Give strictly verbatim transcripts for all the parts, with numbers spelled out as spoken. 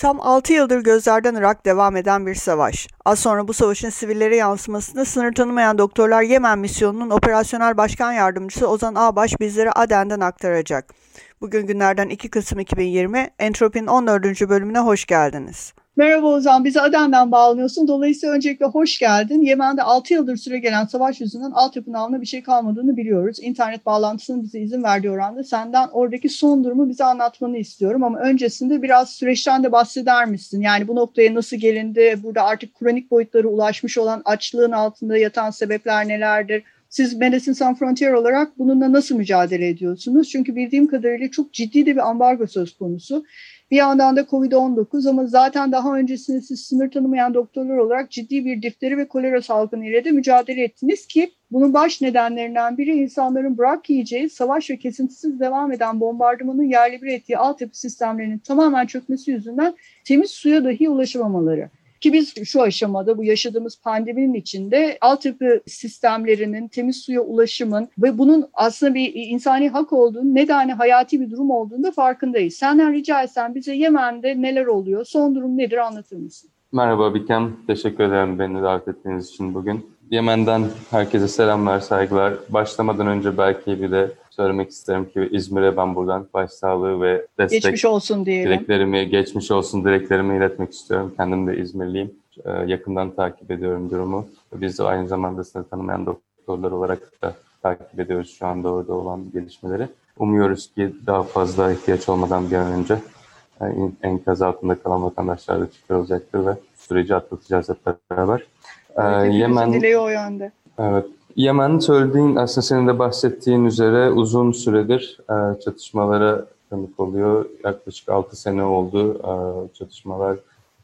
Tam altı yıldır gözlerden ırak devam eden bir savaş. Az sonra bu savaşın sivillere yansımasını sınır tanımayan doktorlar Yemen misyonunun operasyonel başkan yardımcısı Ozan Ağbaş bizlere Aden'den aktaracak. Bugün günlerden iki Kasım iki bin yirmi, Entropi'nin on dördüncü bölümüne hoş geldiniz. Merhaba Ozan, bize Aden'den bağlanıyorsun. Dolayısıyla öncelikle hoş geldin. Yemen'de altı yıldır süregelen savaş yüzünden altyapının altında bir şey kalmadığını biliyoruz. İnternet bağlantısının bize izin verdiği oranda senden oradaki son durumu bize anlatmanı istiyorum. Ama öncesinde biraz süreçten de bahseder misin? Yani bu noktaya nasıl gelindi? Burada artık kronik boyutlara ulaşmış olan açlığın altında yatan sebepler nelerdir? Siz Médecins Sans Frontières olarak bununla nasıl mücadele ediyorsunuz? Çünkü bildiğim kadarıyla çok ciddi de bir ambargo söz konusu. Bir yandan da kovid on dokuz ama zaten daha öncesinde siz sınır tanımayan doktorlar olarak ciddi bir difteri ve kolera salgını ile de mücadele ettiniz ki bunun baş nedenlerinden biri insanların bırak yiyeceği, savaş ve kesintisiz devam eden bombardımanın yerle bir ettiği altyapı sistemlerinin tamamen çökmesi yüzünden temiz suya dahi ulaşamamaları. Ki biz şu aşamada bu yaşadığımız pandeminin içinde altyapı sistemlerinin, temiz suya ulaşımın ve bunun aslında bir insani hak olduğunu, nedeni hayati bir durum olduğunu da farkındayız. Senden rica etsem bize Yemen'de neler oluyor, son durum nedir anlatır mısın? Merhaba Bikem, teşekkür ederim beni davet ettiğiniz için bugün. Yemen'den herkese selamlar, saygılar. Başlamadan önce belki bir de söylemek isterim ki İzmir'e ben buradan başsağlığı ve destek geçmiş olsun diyelim. Dileklerimi, geçmiş olsun dileklerimi iletmek istiyorum. Kendim de İzmirliyim. Ee, yakından takip ediyorum durumu. Biz de aynı zamanda sınır tanımayan doktorlar olarak da takip ediyoruz şu anda orada olan gelişmeleri. Umuyoruz ki daha fazla ihtiyaç olmadan bir an önce yani enkaz altında kalan vatandaşlar da çıkarılacaktır ve süreci atlatacağız hep beraber. Ee, evet, Yemen dileği o yönde. Evet. Yemen söylediğin, aslında senin de bahsettiğin üzere uzun süredir e, çatışmalara tanık oluyor. Yaklaşık altı sene oldu e, çatışmalar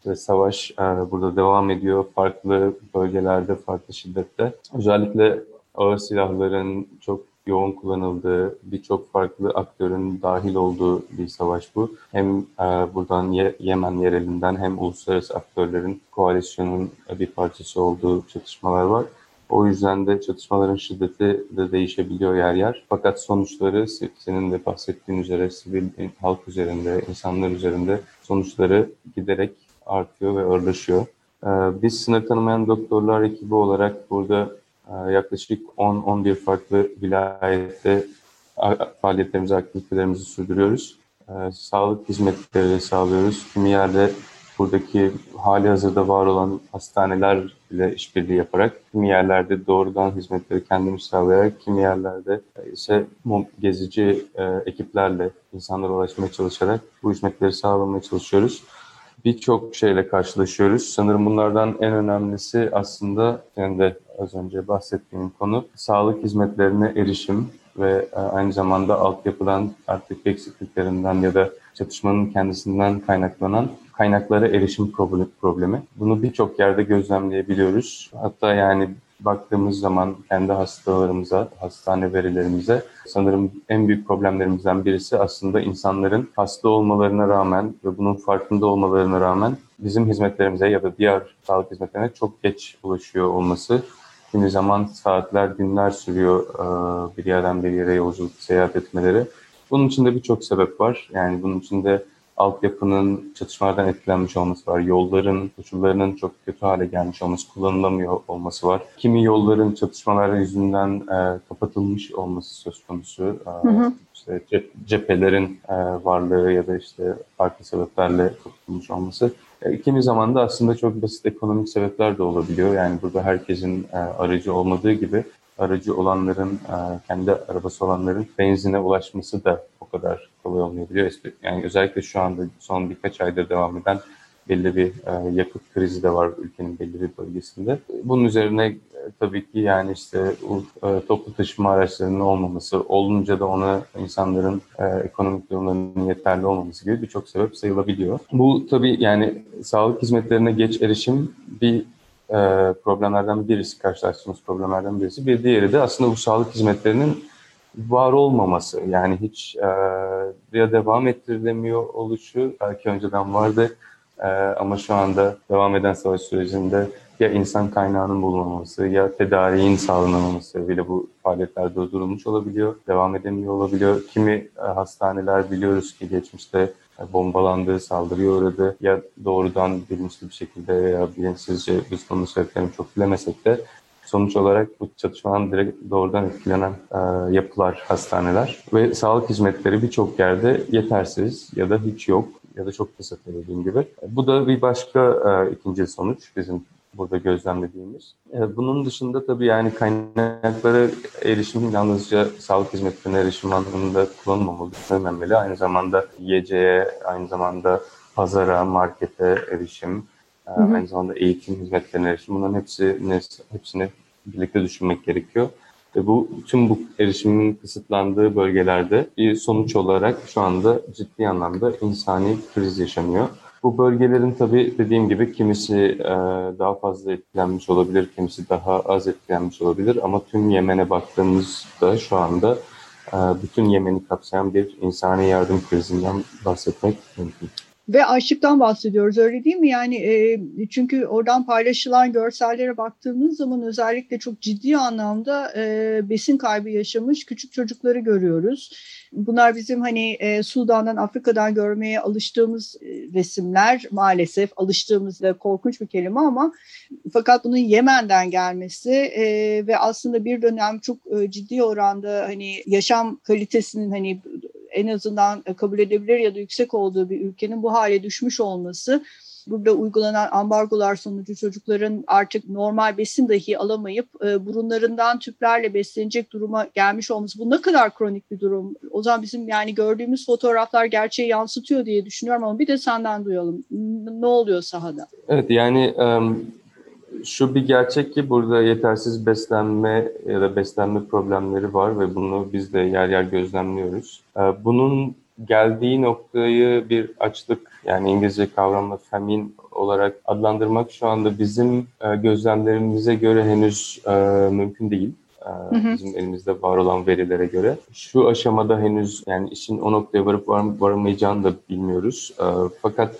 ve savaş e, burada devam ediyor. Farklı bölgelerde, farklı şiddette. Özellikle ağır silahların çok yoğun kullanıldığı, birçok farklı aktörün dahil olduğu bir savaş bu. Hem e, buradan Ye- Yemen yerelinden hem uluslararası aktörlerin, koalisyonun bir parçası olduğu çatışmalar var. O yüzden de çatışmaların şiddeti de değişebiliyor yer yer. Fakat sonuçları senin de bahsettiğin üzere sivil halk üzerinde, insanlar üzerinde sonuçları giderek artıyor ve ağırlaşıyor. Biz sınır tanımayan doktorlar ekibi olarak burada yaklaşık on on bir farklı vilayette faaliyetlerimizi, aktivitelerimizi sürdürüyoruz. Sağlık hizmetleri sağlıyoruz. Kimi yerde buradaki hali hazırda var olan hastaneler ile işbirliği yaparak, kimi yerlerde doğrudan hizmetleri kendimiz sağlayarak, kimi yerlerde ise gezici e, ekiplerle insanlara ulaşmaya çalışarak bu hizmetleri sağlamaya çalışıyoruz. Birçok şeyle karşılaşıyoruz. Sanırım bunlardan en önemlisi aslında senin de az önce bahsettiğim konu sağlık hizmetlerine erişim ve e, aynı zamanda altyapıdan artık eksikliklerinden ya da çatışmanın kendisinden kaynaklanan kaynaklara erişim problemi. Bunu birçok yerde gözlemleyebiliyoruz. Hatta yani baktığımız zaman kendi hastalarımıza, hastane verilerimize sanırım en büyük problemlerimizden birisi aslında insanların hasta olmalarına rağmen ve bunun farkında olmalarına rağmen bizim hizmetlerimize ya da diğer sağlık hizmetlerine çok geç ulaşıyor olması. Kimi zaman saatler, günler sürüyor bir yerden bir yere yolculuk, seyahat etmeleri. Bunun için de birçok sebep var. Yani bunun için de altyapının çatışmalardan etkilenmiş olması var. Yolların, koşullarının çok kötü hale gelmiş olması, kullanılamıyor olması var. Kimi yolların çatışmalar yüzünden e, kapatılmış olması söz konusu. E, hı hı. İşte cep- cephelerin e, varlığı ya da işte farklı sebeplerle kapatılmış olması. E, kimi zaman da aslında çok basit ekonomik sebepler de olabiliyor. Yani burada herkesin e, aracı olmadığı gibi aracı olanların, kendi arabası olanların benzine ulaşması da o kadar kolay olmayabiliyor. Yani özellikle şu anda son birkaç aydır devam eden belli bir yakıt krizi de var ülkenin belli bir bölgesinde. Bunun üzerine tabii ki yani işte toplu taşıma araçlarının olmaması, olunca da ona insanların ekonomik durumlarının yeterli olmaması gibi birçok sebep sayılabiliyor. Bu tabii yani sağlık hizmetlerine geç erişim bir e, problemlerden birisi, karşılaştığımız problemlerden birisi. Bir diğeri de aslında bu sağlık hizmetlerinin var olmaması. Yani hiç e, ya devam ettirilemiyor oluşu. Belki önceden vardı e, ama şu anda devam eden savaş sürecinde ya insan kaynağının bulunmaması ya tedariğin sağlanamaması bile bu faaliyetler durdurulmuş olabiliyor, devam edemiyor olabiliyor. Kimi hastaneler biliyoruz ki geçmişte bombalandığı, saldırıya uğradı ya doğrudan bilinçli bir şekilde veya bilinçsizce, biz bunun sebeplerini çok bilemesek de sonuç olarak bu çatışmadan direkt doğrudan etkilenen e, yapılar, hastaneler ve sağlık hizmetleri birçok yerde yetersiz ya da hiç yok ya da çok kısıtlı, dediğim gibi. Bu da bir başka e, ikinci sonuç bizim burada gözlemlediğimiz. Bunun dışında tabii yani kaynaklara erişim yalnızca sağlık hizmetlerine erişim anlamında kullanılmamalı, kullanılmamalı. Aynı zamanda yiyeceğe, aynı zamanda pazara, markete erişim, hı hı. aynı zamanda eğitim hizmetlerine erişim. Bunların hepsini, hepsini birlikte düşünmek gerekiyor. Ve bu, tüm bu erişimin kısıtlandığı bölgelerde bir sonuç olarak şu anda ciddi anlamda insani kriz yaşanıyor. Bu bölgelerin tabii dediğim gibi kimisi daha fazla etkilenmiş olabilir, kimisi daha az etkilenmiş olabilir. Ama tüm Yemen'e baktığımızda şu anda bütün Yemen'i kapsayan bir insani yardım krizinden bahsetmek mümkün. Ve açlıktan bahsediyoruz, öyle değil mi? Yani e, çünkü oradan paylaşılan görsellere baktığımız zaman özellikle çok ciddi anlamda e, besin kaybı yaşamış küçük çocukları görüyoruz. Bunlar bizim hani e, Sudan'dan, Afrika'dan görmeye alıştığımız e, resimler, maalesef alıştığımız da korkunç bir kelime ama fakat bunun Yemen'den gelmesi e, ve aslında bir dönem çok e, ciddi oranda hani yaşam kalitesinin hani en azından kabul edebilir ya da yüksek olduğu bir ülkenin bu hale düşmüş olması, burada uygulanan ambargolar sonucu çocukların artık normal besin dahi alamayıp e, burunlarından tüplerle beslenecek duruma gelmiş olması, bu ne kadar kronik bir durum. O zaman bizim yani gördüğümüz fotoğraflar gerçeği yansıtıyor diye düşünüyorum ama bir de senden duyalım. Ne oluyor sahada? Evet, yani Um... şu bir gerçek ki burada yetersiz beslenme ya da beslenme problemleri var ve bunu biz de yer yer gözlemliyoruz. Bunun geldiği noktayı bir açlık, yani İngilizce kavramla famine olarak adlandırmak şu anda bizim gözlemlerimize göre henüz mümkün değil. Bizim elimizde var olan verilere göre. Şu aşamada henüz yani işin o noktaya varıp varamayacağını da bilmiyoruz. Fakat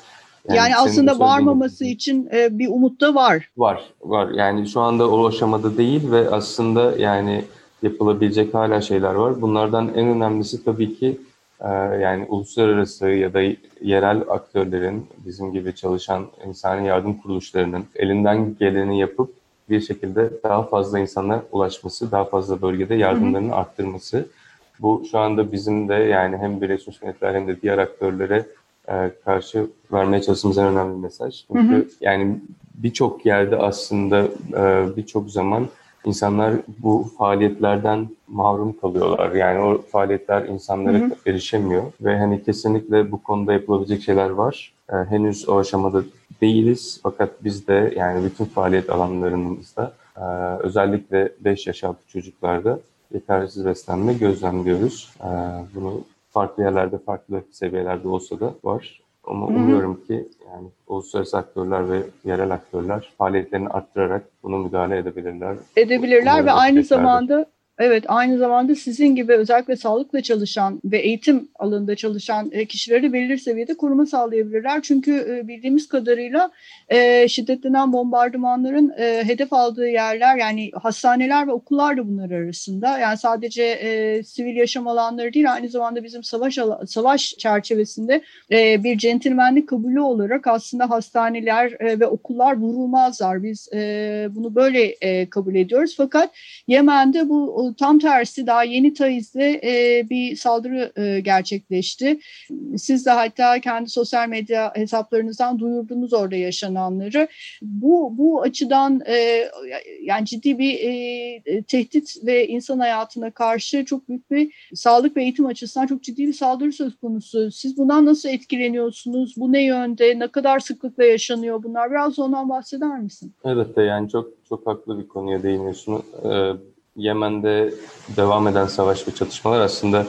Yani, yani aslında varmaması gibi. için e, bir umut da var. Var, var. Yani şu anda o aşamada değil ve aslında yani yapılabilecek hala şeyler var. Bunlardan en önemlisi tabii ki e, yani uluslararası ya da yerel aktörlerin, bizim gibi çalışan insani yardım kuruluşlarının elinden geleni yapıp bir şekilde daha fazla insana ulaşması, daha fazla bölgede yardımlarını arttırması. Bu şu anda bizim de yani hem Birleşmiş Milletler hem de diğer aktörlere karşı vermeye çalıştığımız en önemli mesaj. Çünkü hı hı. yani birçok yerde aslında birçok zaman insanlar bu faaliyetlerden mahrum kalıyorlar. Yani o faaliyetler insanlara hı hı. erişemiyor ve hani kesinlikle bu konuda yapılabilecek şeyler var. Henüz o aşamada değiliz fakat biz de yani bütün faaliyet alanlarımızda özellikle beş yaş altı çocuklarda yetersiz beslenme gözlemliyoruz. Bunu farklı yerlerde, farklı seviyelerde olsa da var. Ama Hı-hı. umuyorum ki yani uluslararası aktörler ve yerel aktörler faaliyetlerini arttırarak buna müdahale edebilirler. Edebilirler Bunları ve aynı zamanda evet aynı zamanda sizin gibi özellikle sağlıkla çalışan ve eğitim alanında çalışan kişileri de belirli seviyede koruma sağlayabilirler. Çünkü bildiğimiz kadarıyla şiddetlenen bombardımanların hedef aldığı yerler, yani hastaneler ve okullar da bunlar arasında. Yani sadece sivil yaşam alanları değil, aynı zamanda bizim savaş savaş çerçevesinde bir centilmenlik kabulü olarak aslında hastaneler ve okullar vurulmazlar. Biz bunu böyle kabul ediyoruz. Fakat Yemen'de bu tam tersi, daha yeni Taiz'de e, bir saldırı e, gerçekleşti. Siz de hatta kendi sosyal medya hesaplarınızdan duyurdunuz orada yaşananları. Bu bu açıdan e, yani ciddi bir e, tehdit ve insan hayatına karşı çok büyük bir sağlık ve eğitim açısından çok ciddi bir saldırı söz konusu. Siz bundan nasıl etkileniyorsunuz? Bu ne yönde? Ne kadar sıklıkla yaşanıyor bunlar? Biraz ondan bahseder misin? Evet de yani çok çok haklı bir konuya değiniyorsunuz. Ee, Yemen'de devam eden savaş ve çatışmalar aslında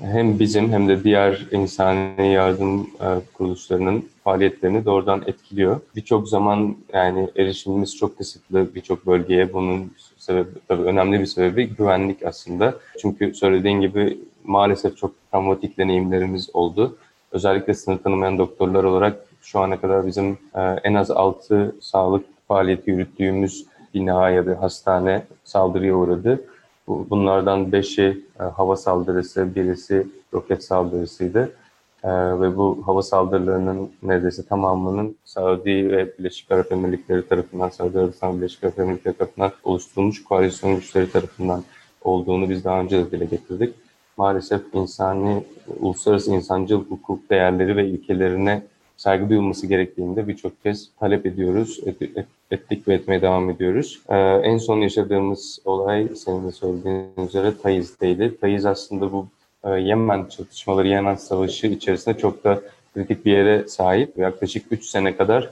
hem bizim hem de diğer insani yardım kuruluşlarının faaliyetlerini doğrudan etkiliyor. Birçok zaman yani erişimimiz çok kısıtlı birçok bölgeye. Bunun sebebi, tabii önemli bir sebebi güvenlik aslında. Çünkü söylediğin gibi maalesef çok travmatik deneyimlerimiz oldu. Özellikle sınır tanımayan doktorlar olarak şu ana kadar bizim en az altı sağlık faaliyeti yürüttüğümüz bina ya da hastane saldırıya uğradı. Bunlardan beşi hava saldırısı, birisi roket saldırısıydı. Ve bu hava saldırılarının neredeyse tamamının Suudi ve Birleşik Arap Emirlikleri tarafından, Suudi Arabistan ve Birleşik Arap Emirlikleri tarafından oluşturulmuş koalisyon güçleri tarafından olduğunu biz daha önce de dile getirdik. Maalesef insani, uluslararası insancıl hukuk değerleri ve ilkelerine saygı duyulması gerektiğinde birçok kez talep ediyoruz, et, ettik ve etmeye devam ediyoruz. Ee, en son yaşadığımız olay senin de söylediğin üzere Taiz'deydi. Taiz aslında bu e, Yemen çatışmaları, Yemen Savaşı içerisinde çok da kritik bir yere sahip. Yaklaşık üç sene kadar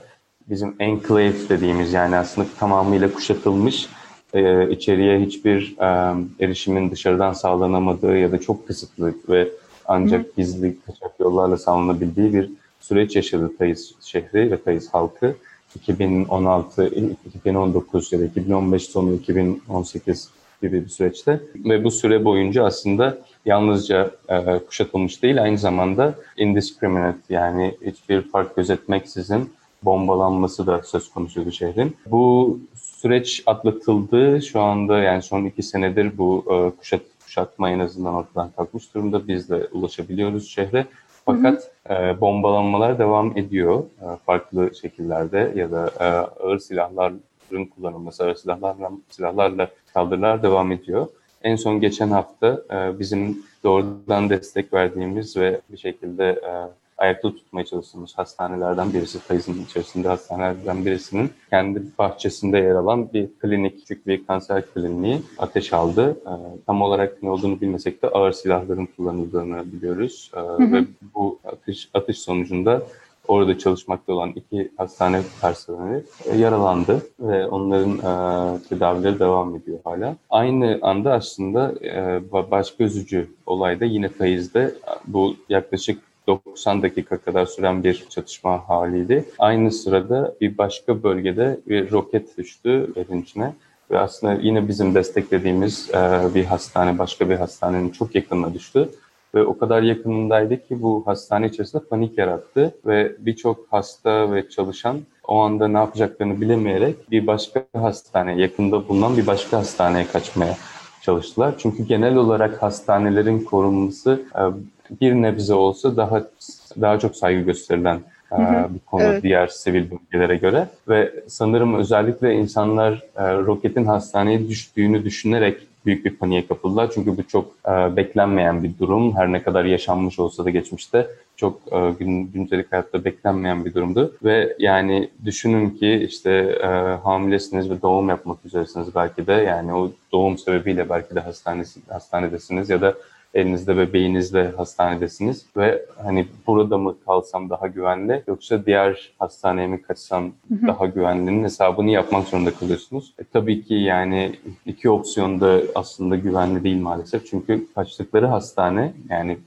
bizim enclave dediğimiz yani aslında tamamıyla kuşatılmış, e, içeriye hiçbir e, erişimin dışarıdan sağlanamadığı ya da çok kısıtlı ve ancak gizli kaçak yollarla sağlanabildiği bir süreç yaşadı Taiz şehri ve Taiz halkı. iki bin on altı, iki bin on dokuz ya da iki bin on beş sonu iki bin on sekiz gibi bir süreçte. Ve bu süre boyunca aslında yalnızca e, kuşatılmış değil, aynı zamanda indiscriminate yani hiçbir fark gözetmeksizin bombalanması da söz konusuydu şehrin. Bu süreç atlatıldı. Şu anda yani son iki senedir bu e, kuşat, kuşatma en azından ortadan kalkmış durumda. Biz de ulaşabiliyoruz şehre. Fakat e, bombalanmalar devam ediyor e, farklı şekillerde ya da e, ağır silahların kullanılması, ağır silahlarla, silahlarla saldırılar devam ediyor. En son geçen hafta e, bizim doğrudan destek verdiğimiz ve bir şekilde e, ayakta tutmaya çalıştığımız hastanelerden birisi, Taiz'in içerisinde hastanelerden birisinin kendi bahçesinde yer alan bir klinik, küçük bir kanser kliniği ateş aldı. E, tam olarak ne olduğunu bilmesek de ağır silahların kullanıldığını biliyoruz. E, hı hı. Ve bu atış, atış sonucunda orada çalışmakta olan iki hastane personeli yaralandı ve onların e, tedavileri devam ediyor hala. Aynı anda aslında e, başka üzücü olayda yine Taiz'de bu yaklaşık doksan dakika kadar süren bir çatışma haliydi. Aynı sırada bir başka bölgede bir roket düştü evin içine. Ve aslında yine bizim desteklediğimiz bir hastane, başka bir hastanenin çok yakınına düştü. Ve o kadar yakınındaydı ki bu hastane içerisinde panik yarattı. Ve birçok hasta ve çalışan o anda ne yapacaklarını bilemeyerek bir başka hastane, yakında bulunan bir başka hastaneye kaçmaya çalıştılar. Çünkü genel olarak hastanelerin korunması bir nebze olsa daha daha çok saygı gösterilen hı hı. bir konu evet. diğer sivil bölgelere göre. Ve sanırım özellikle insanlar roketin hastaneye düştüğünü düşünerek büyük bir paniğe kapıldılar. Çünkü bu çok beklenmeyen bir durum. Her ne kadar yaşanmış olsa da geçmişte çok gündelik hayatta beklenmeyen bir durumdu. Ve yani düşünün ki işte hamilesiniz ve doğum yapmak üzeresiniz belki de. Yani o doğum sebebiyle belki de hastanesi, hastanedesiniz ya da elinizde bebeğinizle hastanedesiniz ve hani burada mı kalsam daha güvenli yoksa diğer hastaneye mi kaçsam daha güvenlinin hesabını yapmak zorunda kalıyorsunuz. E, tabii ki yani iki opsiyon da aslında güvenli değil maalesef. Çünkü kaçtıkları hastane yani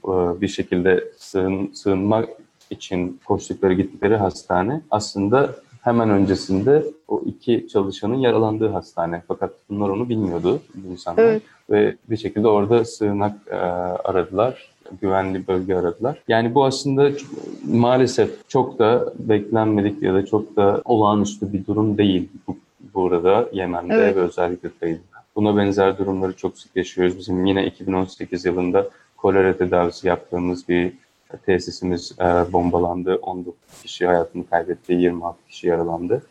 bir şekilde sığın, sığınmak için koştukları gittikleri hastane aslında hemen öncesinde o iki çalışanın yaralandığı hastane. Fakat bunlar onu bilmiyordu insanlar. Evet. Ve bir şekilde orada sığınak e, aradılar, güvenli bölge aradılar. Yani bu aslında maalesef çok da beklenmedik ya da çok da olağanüstü bir durum değil bu, burada Yemen'de evet. ve özellikle Taiz'de. Buna benzer durumları çok sık yaşıyoruz. Bizim yine iki bin on sekiz yılında kolera tedavisi yaptığımız bir tesisimiz e, bombalandı. on dokuz kişi hayatını kaybetti, yirmi altı kişi yaralandı.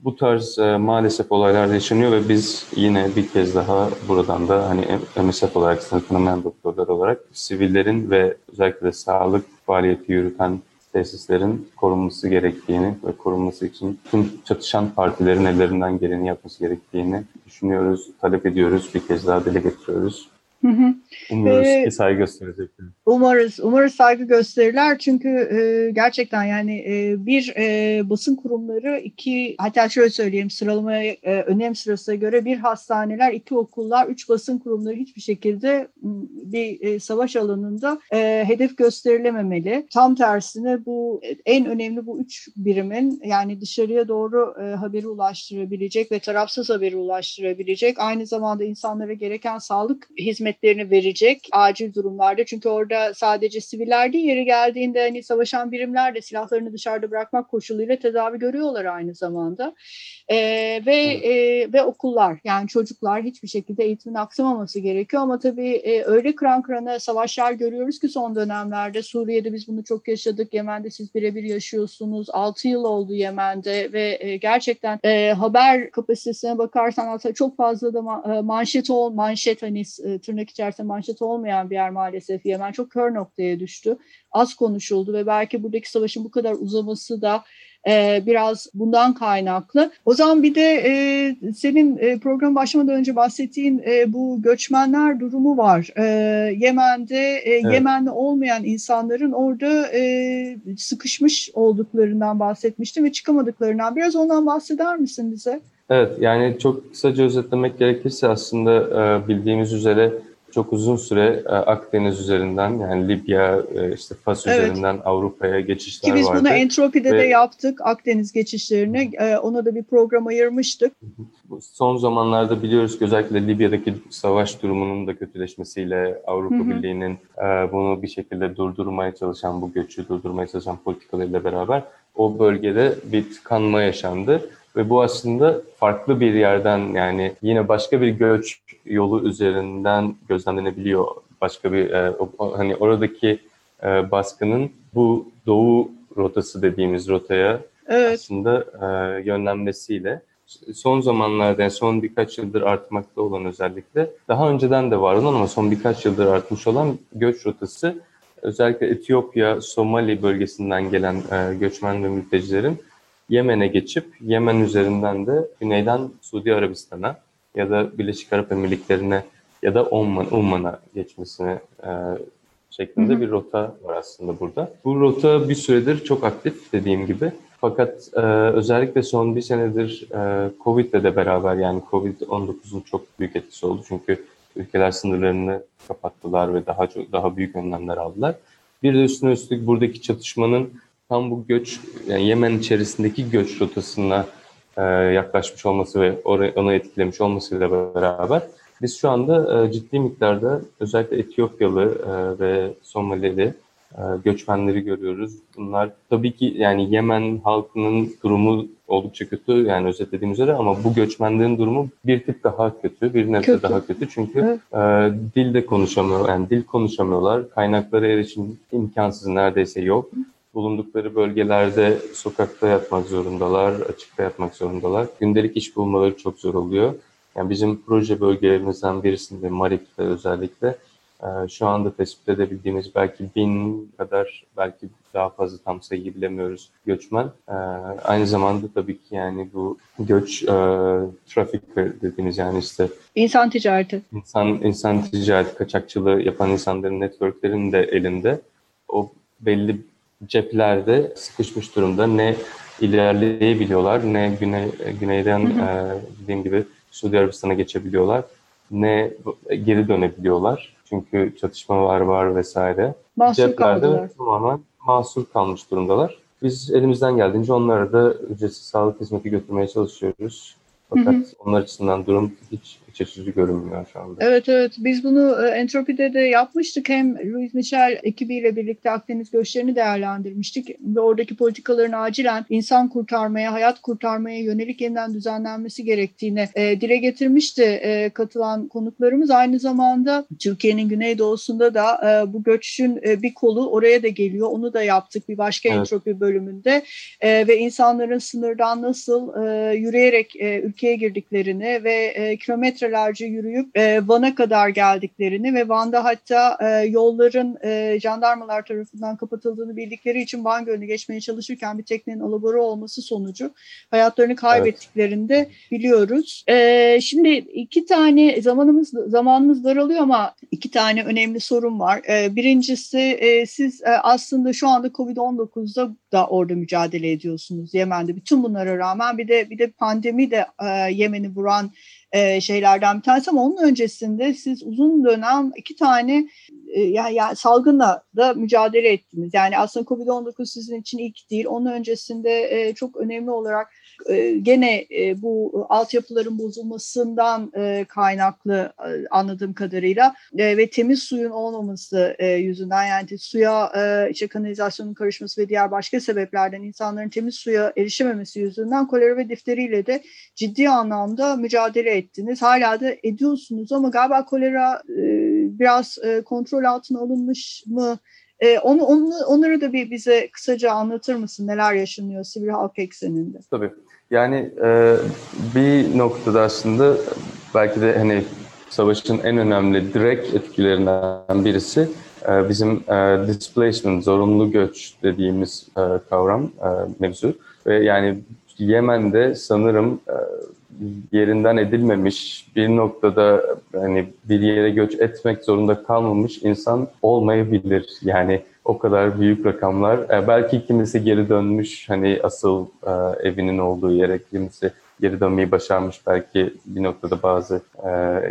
Bu tarz e, maalesef olaylar yaşanıyor ve biz yine bir kez daha buradan da hani M S F olarak, sınır tanımayan doktorlar olarak sivillerin ve özellikle sağlık faaliyeti yürüten tesislerin korunması gerektiğini ve korunması için tüm çatışan partilerin ellerinden geleni yapması gerektiğini düşünüyoruz, talep ediyoruz, bir kez daha dile getiriyoruz. Hı hı. Umarız ee, saygı gösterecekler. Umarız, umarız saygı gösterirler çünkü e, gerçekten yani e, bir e, basın kurumları, iki, hatta şöyle söyleyeyim, sıralamaya e, önem sırasına göre bir hastaneler, iki okullar, üç basın kurumları hiçbir şekilde bir e, savaş alanında e, hedef gösterilememeli. Tam tersine bu en önemli bu üç birimin yani dışarıya doğru e, haberi ulaştırabilecek ve tarafsız haberi ulaştırabilecek, aynı zamanda insanlara gereken sağlık hizmet verecek acil durumlarda. Çünkü orada sadece siviller değil, yeri geldiğinde hani savaşan birimler de silahlarını dışarıda bırakmak koşuluyla tedavi görüyorlar aynı zamanda. Ee, ve e, ve okullar, yani çocuklar hiçbir şekilde eğitimin aksamaması gerekiyor ama tabii e, öyle kıran kırana savaşlar görüyoruz ki son dönemlerde. Suriye'de biz bunu çok yaşadık. Yemen'de siz birebir yaşıyorsunuz. altı yıl oldu Yemen'de ve e, gerçekten e, haber kapasitesine bakarsan aslında çok fazla da ma- manşet ol, manşet hani e, tırnak içerisinde manşet olmayan bir yer maalesef. Yemen çok kör noktaya düştü. Az konuşuldu ve belki buradaki savaşın bu kadar uzaması da e, biraz bundan kaynaklı. O zaman bir de e, senin e, program başlamadan önce bahsettiğin e, bu göçmenler durumu var. E, Yemen'de e, evet. Yemenli olmayan insanların orada e, sıkışmış olduklarından bahsetmiştim ve çıkamadıklarından. Biraz ondan bahseder misin bize? Evet, yani çok kısaca özetlemek gerekirse aslında e, bildiğimiz üzere çok uzun süre Akdeniz üzerinden, yani Libya, işte Fas evet. üzerinden Avrupa'ya geçişler vardı. Ki biz vardı. Bunu Entropi'de Ve de yaptık, Akdeniz geçişlerini. Ona da bir program ayırmıştık. Son zamanlarda biliyoruz ki özellikle Libya'daki savaş durumunun da kötüleşmesiyle Avrupa hı hı. Birliği'nin bunu bir şekilde durdurmaya çalışan, bu göçü durdurmaya çalışan politikalarıyla beraber o bölgede bir tıkanma yaşandı. Ve bu aslında farklı bir yerden, yani yine başka bir göç yolu üzerinden gözlemlenebiliyor. Başka bir e, o, hani oradaki e, baskının bu doğu rotası dediğimiz rotaya evet. aslında e, yönlenmesiyle son zamanlarda, yani son birkaç yıldır artmakta olan, özellikle daha önceden de var olan ama son birkaç yıldır artmış olan göç rotası, özellikle Etiyopya, Somali bölgesinden gelen e, göçmen ve mültecilerin Yemen'e geçip Yemen üzerinden de güneyden Suudi Arabistan'a ya da Birleşik Arap Emirlikleri'ne ya da Oman, Oman'a geçmesine e, şeklinde hı hı. bir rota var aslında burada. Bu rota bir süredir çok aktif dediğim gibi. Fakat e, özellikle son bir senedir e, Covid'le de beraber, yani Covid on dokuzun çok büyük etkisi oldu. Çünkü ülkeler sınırlarını kapattılar ve daha çok, daha büyük önlemler aldılar. Bir de üstüne üstlük buradaki çatışmanın tam bu göç, yani Yemen içerisindeki göç rotasına e, yaklaşmış olması ve or- onu etkilemiş olmasıyla beraber biz şu anda e, ciddi miktarda özellikle Etiyopyalı e, ve Somalili e, göçmenleri görüyoruz. Bunlar tabii ki, yani Yemen halkının durumu oldukça kötü, yani özetlediğim üzere, ama bu göçmenlerin durumu bir tık daha kötü, bir nebze daha kötü. Çünkü e, dil de konuşamıyor, yani dil konuşamıyorlar, kaynaklara erişim imkansız, neredeyse yok. Bulundukları bölgelerde sokakta yatmak zorundalar, açıkta yatmak zorundalar. Gündelik iş bulmaları çok zor oluyor. Yani bizim proje bölgelerimizden birisinde, Marib'de özellikle, şu anda tespit edebildiğimiz belki bin kadar, belki daha fazla, tam sayıyı bilemiyoruz, göçmen. Aynı zamanda tabii ki yani bu göç trafik dediğimiz, yani işte insan ticareti. İnsan, insan ticareti, kaçakçılığı yapan insanların networklerinin de elinde. O belli ceplerde sıkışmış durumda. Ne ilerleyebiliyorlar, ne güney, güneyden hı hı. E, dediğim gibi Suudi Arabistan'a geçebiliyorlar, ne geri dönebiliyorlar. Çünkü çatışma var var vesaire. Mahsur ceplerde kaldılar. Tamamen mahsur kalmış durumdalar. Biz elimizden geldiğince onlara da ücretsiz sağlık hizmeti götürmeye çalışıyoruz. Fakat hı hı. onlar açısından durum hiç iç açıcı görünmüyor şu anda. Evet evet, biz bunu Entropi'de de yapmıştık. Hem Louis Michel ekibiyle birlikte Akdeniz göçlerini değerlendirmiştik ve oradaki politikaların acilen insan kurtarmaya, hayat kurtarmaya yönelik yeniden düzenlenmesi gerektiğini e, dile getirmişti e, katılan konuklarımız. Aynı zamanda Türkiye'nin güneydoğusunda da e, bu göçün e, bir kolu oraya da geliyor. Onu da yaptık bir başka evet. Entropi bölümünde e, ve insanların sınırdan nasıl e, yürüyerek e, ülkeye girdiklerini ve e, kilometre kilometrelerce yürüyüp e, Van'a kadar geldiklerini ve Van'da hatta e, yolların e, jandarmalar tarafından kapatıldığını bildikleri için Van Gölü'nü geçmeye çalışırken bir teknenin alabora olması sonucu hayatlarını kaybettiklerini de biliyoruz. E, şimdi iki tane zamanımız zamanımız daralıyor ama iki tane önemli sorun var. E, birincisi e, siz e, aslında şu anda kovid on dokuzda da orada mücadele ediyorsunuz Yemen'de. Bütün bunlara rağmen bir de bir de pandemi de e, Yemen'i vuran e, şeylerden bir tanesi ama onun öncesinde siz uzun dönem iki tane e, yani, yani salgınla da mücadele ettiniz. Yani aslında kovid on dokuz sizin için ilk değil. Onun öncesinde e, çok önemli olarak e, gene e, bu altyapıların bozulmasından e, kaynaklı e, anladığım kadarıyla e, ve temiz suyun olmaması e, yüzünden yani suya e, işte kanalizasyonun karışması ve diğer başka sebeplerden insanların temiz suya erişememesi yüzünden kolera ve difteriyle de ciddi anlamda mücadele ettiniz. Hala da ediyorsunuz ama galiba kolera e, biraz e, kontrol altına alınmış mı? E, onu, onu, onları da bir bize kısaca anlatır mısın? Neler yaşanıyor sivil halk ekseninde? Tabii. Yani e, bir noktada aslında belki de hani savaşın en önemli direkt etkilerinden birisi e, bizim e, displacement, zorunlu göç dediğimiz e, kavram, e, mevzu. Ve yani Yemen'de sanırım yerinden edilmemiş, bir noktada hani bir yere göç etmek zorunda kalmamış insan olmayabilir. Yani o kadar büyük rakamlar. Belki kimisi geri dönmüş, hani asıl evinin olduğu yere, kimisi geri dönmeyi başarmış. Belki bir noktada bazı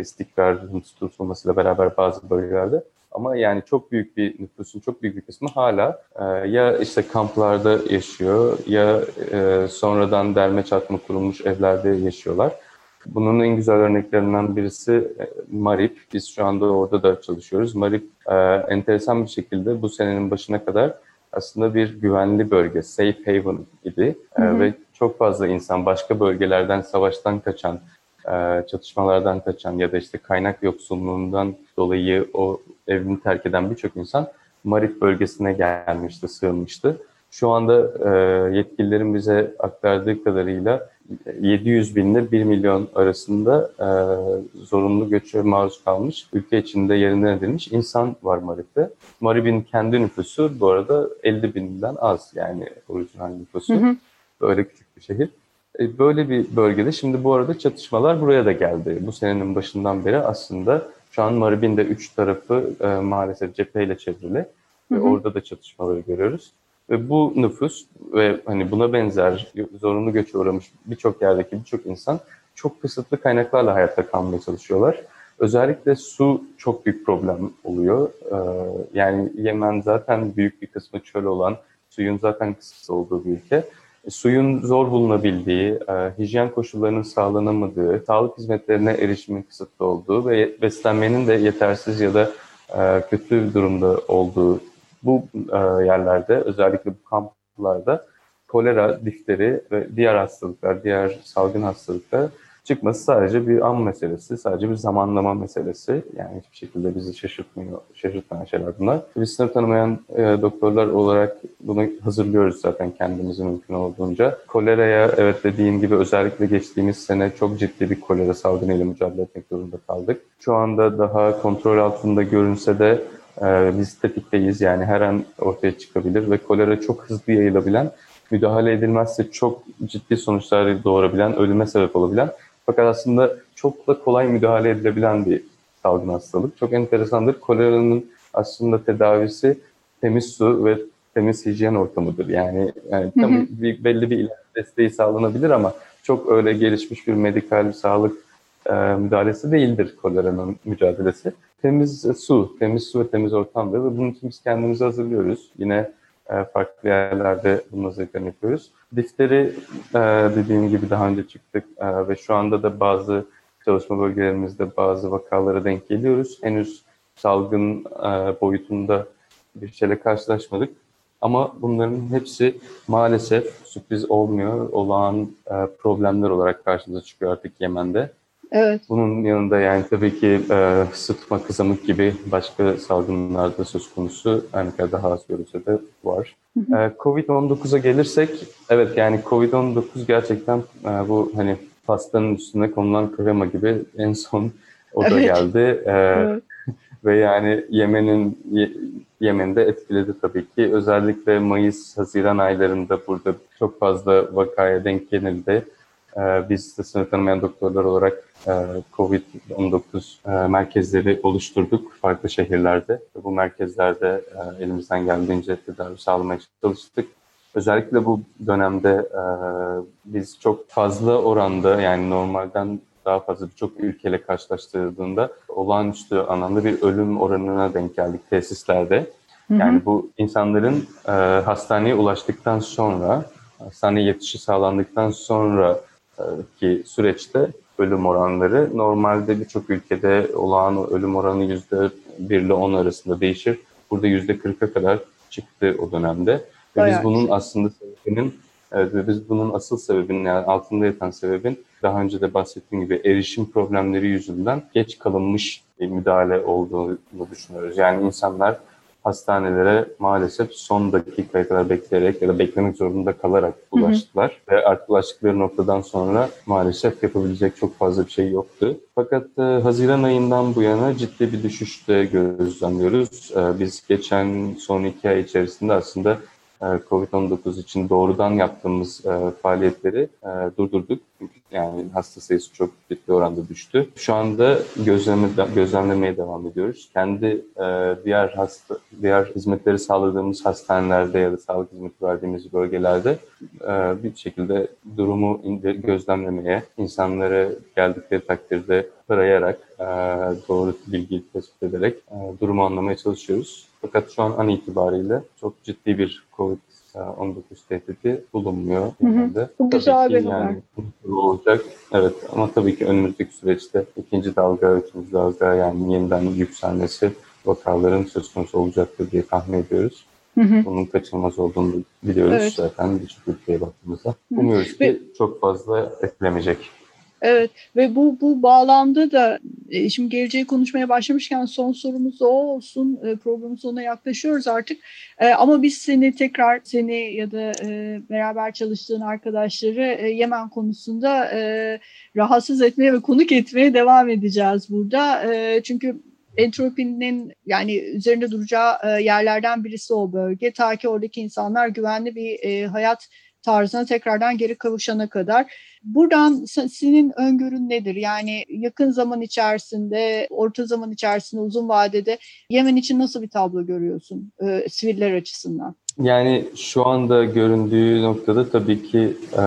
istikrarın tutulmasıyla beraber bazı bölgelerde. Ama yani çok büyük bir nüfusun çok büyük bir kısmı hala e, ya işte kamplarda yaşıyor ya e, sonradan derme çatma kurulmuş evlerde yaşıyorlar. Bunun en güzel örneklerinden birisi e, Marib. Biz şu anda orada da çalışıyoruz. Marib e, enteresan bir şekilde bu senenin başına kadar aslında bir güvenli bölge, safe haven gibi e, hı hı. ve çok fazla insan başka bölgelerden, savaştan kaçan, e, çatışmalardan kaçan ya da işte kaynak yoksunluğundan dolayı o evini terk eden birçok insan Marib bölgesine gelmişti, sığınmıştı. Şu anda e, yetkililerin bize aktardığı kadarıyla yedi yüz bin ile bir milyon arasında e, zorunlu göçe maruz kalmış, ülke içinde yerinden edilmiş insan var Marib'de. Marib'in kendi nüfusu bu arada elli binden az, yani orijinal nüfusu. Hı hı. Böyle küçük bir şehir. E, böyle bir bölgede şimdi bu arada çatışmalar buraya da geldi. Bu senenin başından beri aslında şu an Marib'in de üç tarafı e, maalesef cepheyle çevrili ve orada da çatışmaları görüyoruz. Ve bu nüfus ve hani buna benzer zorunlu göçe uğramış birçok yerdeki birçok insan çok kısıtlı kaynaklarla hayatta kalmaya çalışıyorlar. Özellikle su çok büyük problem oluyor. Ee, yani Yemen zaten büyük bir kısmı çöl olan, suyun zaten kısıtlı olduğu bir ülke. Suyun zor bulunabildiği, hijyen koşullarının sağlanamadığı, sağlık hizmetlerine erişimin kısıtlı olduğu ve beslenmenin de yetersiz ya da kötü bir durumda olduğu bu yerlerde, özellikle bu kamplarda kolera, difteri ve diğer hastalıklar, diğer salgın hastalıklar çıkması sadece bir an meselesi, sadece bir zamanlama meselesi. Yani hiçbir şekilde bizi şaşırtmıyor, şaşırtan şeyler bunlar. Biz sınır tanımayan e, doktorlar olarak bunu hazırlıyoruz zaten kendimizi mümkün olduğunca. Koleraya, evet dediğim gibi özellikle geçtiğimiz sene çok ciddi bir kolera salgınıyla mücadele etmek zorunda kaldık. Şu anda daha kontrol altında görünse de e, biz tetikteyiz, yani her an ortaya çıkabilir ve kolera çok hızlı yayılabilen, müdahale edilmezse çok ciddi sonuçlar doğurabilen, ölüme sebep olabilen, fakat aslında çok da kolay müdahale edilebilen bir salgın hastalık. Çok enteresandır. Koleranın aslında tedavisi temiz su ve temiz hijyen ortamıdır. Yani, yani tam bir, belli bir ilaç desteği sağlanabilir ama çok öyle gelişmiş bir medikal sağlık e, müdahalesi değildir koleranın mücadelesi. Temiz su, temiz su ve temiz ortamdır ve bunun için biz kendimizi hazırlıyoruz. Yine farklı yerlerde bunun hazırlıklarını yapıyoruz. Difteri dediğim gibi daha önce çıktık ve şu anda da bazı çalışma bölgelerimizde bazı vakalara denk geliyoruz. Henüz salgın boyutunda bir şeyle karşılaşmadık. Ama bunların hepsi maalesef sürpriz olmuyor. Olağan problemler olarak karşımıza çıkıyor artık Yemen'de. Evet. Bunun yanında yani tabii ki e, sıtma, kızamık gibi başka salgınlarda söz konusu, aynı kadar daha az görülse de var. E, kovid on dokuza gelirsek, evet yani kovid on dokuz gerçekten e, bu hani pastanın üstüne konulan krema gibi en son o da geldi. Ee, evet. Ve yani Yemen'in Yemen'de etkiledi tabii ki. Özellikle Mayıs, Haziran aylarında burada çok fazla vakaya denk gelildi. Ee, biz de sınır tanımayan doktorlar olarak e, kovid on dokuz e, merkezleri oluşturduk farklı şehirlerde. Bu merkezlerde e, elimizden geldiğince tedavi sağlamaya çalıştık. Özellikle bu dönemde e, biz çok fazla oranda, yani normalden daha fazla, birçok ülkeyle karşılaştırıldığında olağanüstü anlamda bir ölüm oranına denk geldik tesislerde. Hı hı. Yani bu insanların e, hastaneye ulaştıktan sonra, hastaneye yetişi sağlandıktan sonraki süreçte ölüm oranları normalde birçok ülkede olağan ölüm oranı yüzde bir ile on arasında değişir. Burada yüzde kırka kadar çıktı o dönemde. Ve biz bunun aslında sebebinin, evet, biz bunun asıl sebebinin, yani altında yatan sebebin, daha önce de bahsettiğim gibi erişim problemleri yüzünden geç kalınmış bir müdahale olduğunu düşünüyoruz. Yani insanlar hastanelere maalesef son dakikaya kadar bekleyerek ya da beklemek zorunda kalarak ulaştılar. Hı hı. Ve artık ulaştıkları noktadan sonra maalesef yapabilecek çok fazla bir şey yoktu. Fakat e, Haziran ayından bu yana ciddi bir düşüş de gözlemliyoruz. E, biz geçen son iki ay içerisinde aslında kovid on dokuz için doğrudan yaptığımız e, faaliyetleri e, durdurduk. Yani hasta sayısı çok ciddi oranda düştü. Şu anda gözleme, gözlemlemeye devam ediyoruz. Kendi e, diğer hasta, diğer hizmetleri sağladığımız hastanelerde ya da sağlık hizmeti verdiğimiz bölgelerde e, bir şekilde durumu indir, gözlemlemeye, insanlara geldikleri takdirde arayarak, e, doğru bilgiyi tespit ederek e, durumu anlamaya çalışıyoruz. Fakat şu an an itibariyle çok ciddi bir kovid on dokuz tehdidi bulunmuyor. Hı hı. Bu güzel bir haber. Yani, olacak. Evet, ama tabii ki önümüzdeki süreçte ikinci dalga, üçüncü dalga, yani yeniden yükselmesi vakaların söz konusu olacaktır diye tahmin ediyoruz. Hı hı. Bunun kaçınılmaz olduğunu biliyoruz, evet. Zaten birçok ülkeye baktığımızda. Hı. Umuyoruz ki Ve... çok fazla etkilemeyecek. Evet ve bu bu bağlamda da şimdi geleceği konuşmaya başlamışken son sorumuz o olsun. Programın sonuna yaklaşıyoruz artık. Ama biz seni tekrar seni ya da beraber çalıştığın arkadaşları Yemen konusunda rahatsız etmeye ve konuk etmeye devam edeceğiz burada. Çünkü Entropi'nin yani üzerinde duracağı yerlerden birisi o bölge. Ta ki oradaki insanlar güvenli bir hayat tarzına tekrardan geri kavuşana kadar. Buradan senin öngörün nedir? Yani yakın zaman içerisinde, orta zaman içerisinde, uzun vadede Yemen için nasıl bir tablo görüyorsun e, siviller açısından? Yani şu anda göründüğü noktada tabii ki e,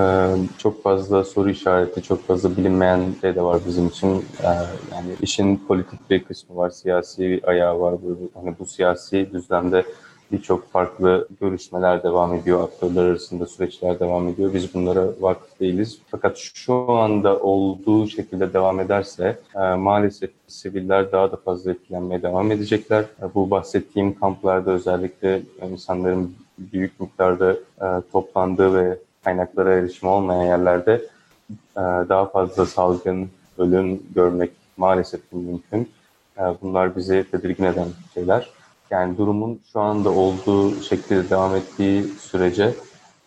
çok fazla soru işareti, çok fazla bilinmeyen şey de var bizim için. E, yani işin politik bir kısmı var, siyasi ayağı var. Hani bu siyasi düzlemde birçok farklı görüşmeler devam ediyor, aktörler arasında süreçler devam ediyor. Biz bunlara vakıf değiliz. Fakat şu anda olduğu şekilde devam ederse e, maalesef siviller daha da fazla etkilenmeye devam edecekler. E, bu bahsettiğim kamplarda özellikle insanların büyük miktarda e, toplandığı ve kaynaklara erişim olmayan yerlerde e, daha fazla salgın, ölüm görmek maalesef mümkün. E, bunlar bizi tedirgin eden şeyler. Yani durumun şu anda olduğu şekilde devam ettiği sürece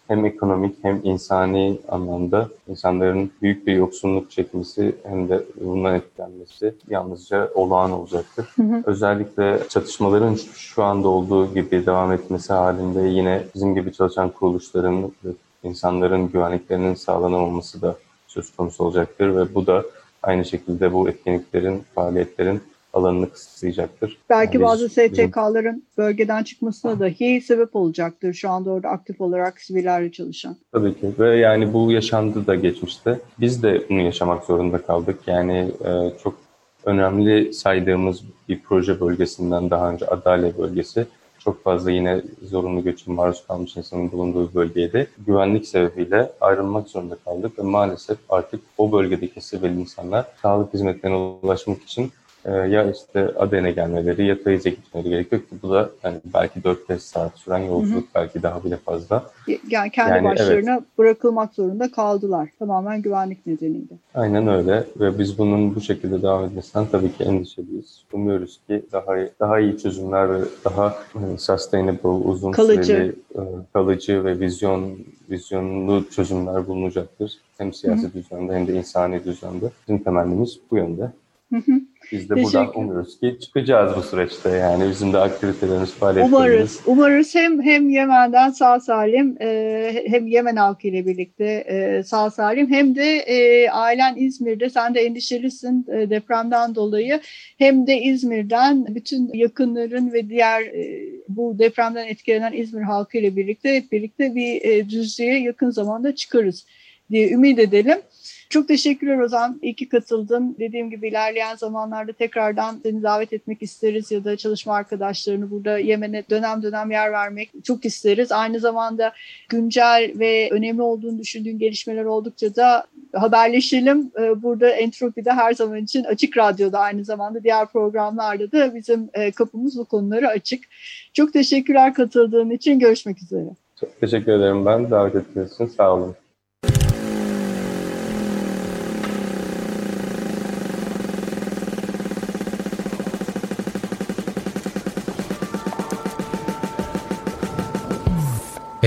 hem ekonomik hem insani anlamda insanların büyük bir yoksunluk çekmesi hem de bundan etkilenmesi yalnızca olağan olacaktır. Hı hı. Özellikle çatışmaların şu anda olduğu gibi devam etmesi halinde yine bizim gibi çalışan kuruluşların, insanların güvenliklerinin sağlanamaması da söz konusu olacaktır ve bu da aynı şekilde bu etkinliklerin, faaliyetlerin alanını kısıtlayacaktır. Belki yani bazı S T K'ların bölgeden çıkmasına ha. dahi sebep olacaktır şu anda orada aktif olarak sivillerle çalışan. Tabii ki ve yani bu yaşandı da geçmişte. Biz de bunu yaşamak zorunda kaldık. Yani e, çok önemli saydığımız bir proje bölgesinden daha önce Adale bölgesi çok fazla yine zorunlu göçün maruz kalmış insanın bulunduğu bölgeydi. Güvenlik sebebiyle ayrılmak zorunda kaldık ve maalesef artık o bölgedeki sivil insanlar sağlık hizmetlerine ulaşmak için e, ya işte Aden'e gelmeleri ya Taiz'e gitmeleri gerekiyor ki bu da yani belki dört beş saat süren yolculuk, hı hı, belki daha bile fazla. Yani kendi yani, başlarına evet, bırakılmak zorunda kaldılar tamamen güvenlik nedeniyle. Aynen öyle ve biz bunun bu şekilde devam etmesinden tabii ki endişeliyiz. Umuyoruz ki daha daha iyi çözümler ve daha yani sustainable, uzun kalıcı, süreli, e, kalıcı ve vizyon vizyonlu çözümler bulunacaktır. Hem siyasi, hı hı, düzlemde hem de insani düzlemde. Bizim temennimiz bu yönde. Hı hı. Biz de buradan umuyoruz ki çıkacağız bu süreçte, yani bizim de aktivitelerimiz, faaliyetlerimiz. Umarız, umarız hem hem Yemen'den sağ salim, e, hem Yemen halkı ile birlikte e, sağ salim, hem de e, ailen İzmir'de, sen de endişelisin e, depremden dolayı, hem de İzmir'den bütün yakınların ve diğer e, bu depremden etkilenen İzmir halkı ile birlikte hep birlikte bir e, düzlüğe yakın zamanda çıkarız diye ümit edelim. Çok teşekkürler Ozan. İyi ki katıldın. Dediğim gibi ilerleyen zamanlarda tekrardan seni davet etmek isteriz ya da çalışma arkadaşlarını burada Yemen'e dönem dönem yer vermek çok isteriz. Aynı zamanda güncel ve önemli olduğunu düşündüğün gelişmeler oldukça da haberleşelim. Burada Entropi'de her zaman için Açık Radyo'da, aynı zamanda diğer programlarda da bizim kapımız bu konulara açık. Çok teşekkürler katıldığın için. Görüşmek üzere. Çok teşekkür ederim ben. Davet ettiğiniz için sağ olun.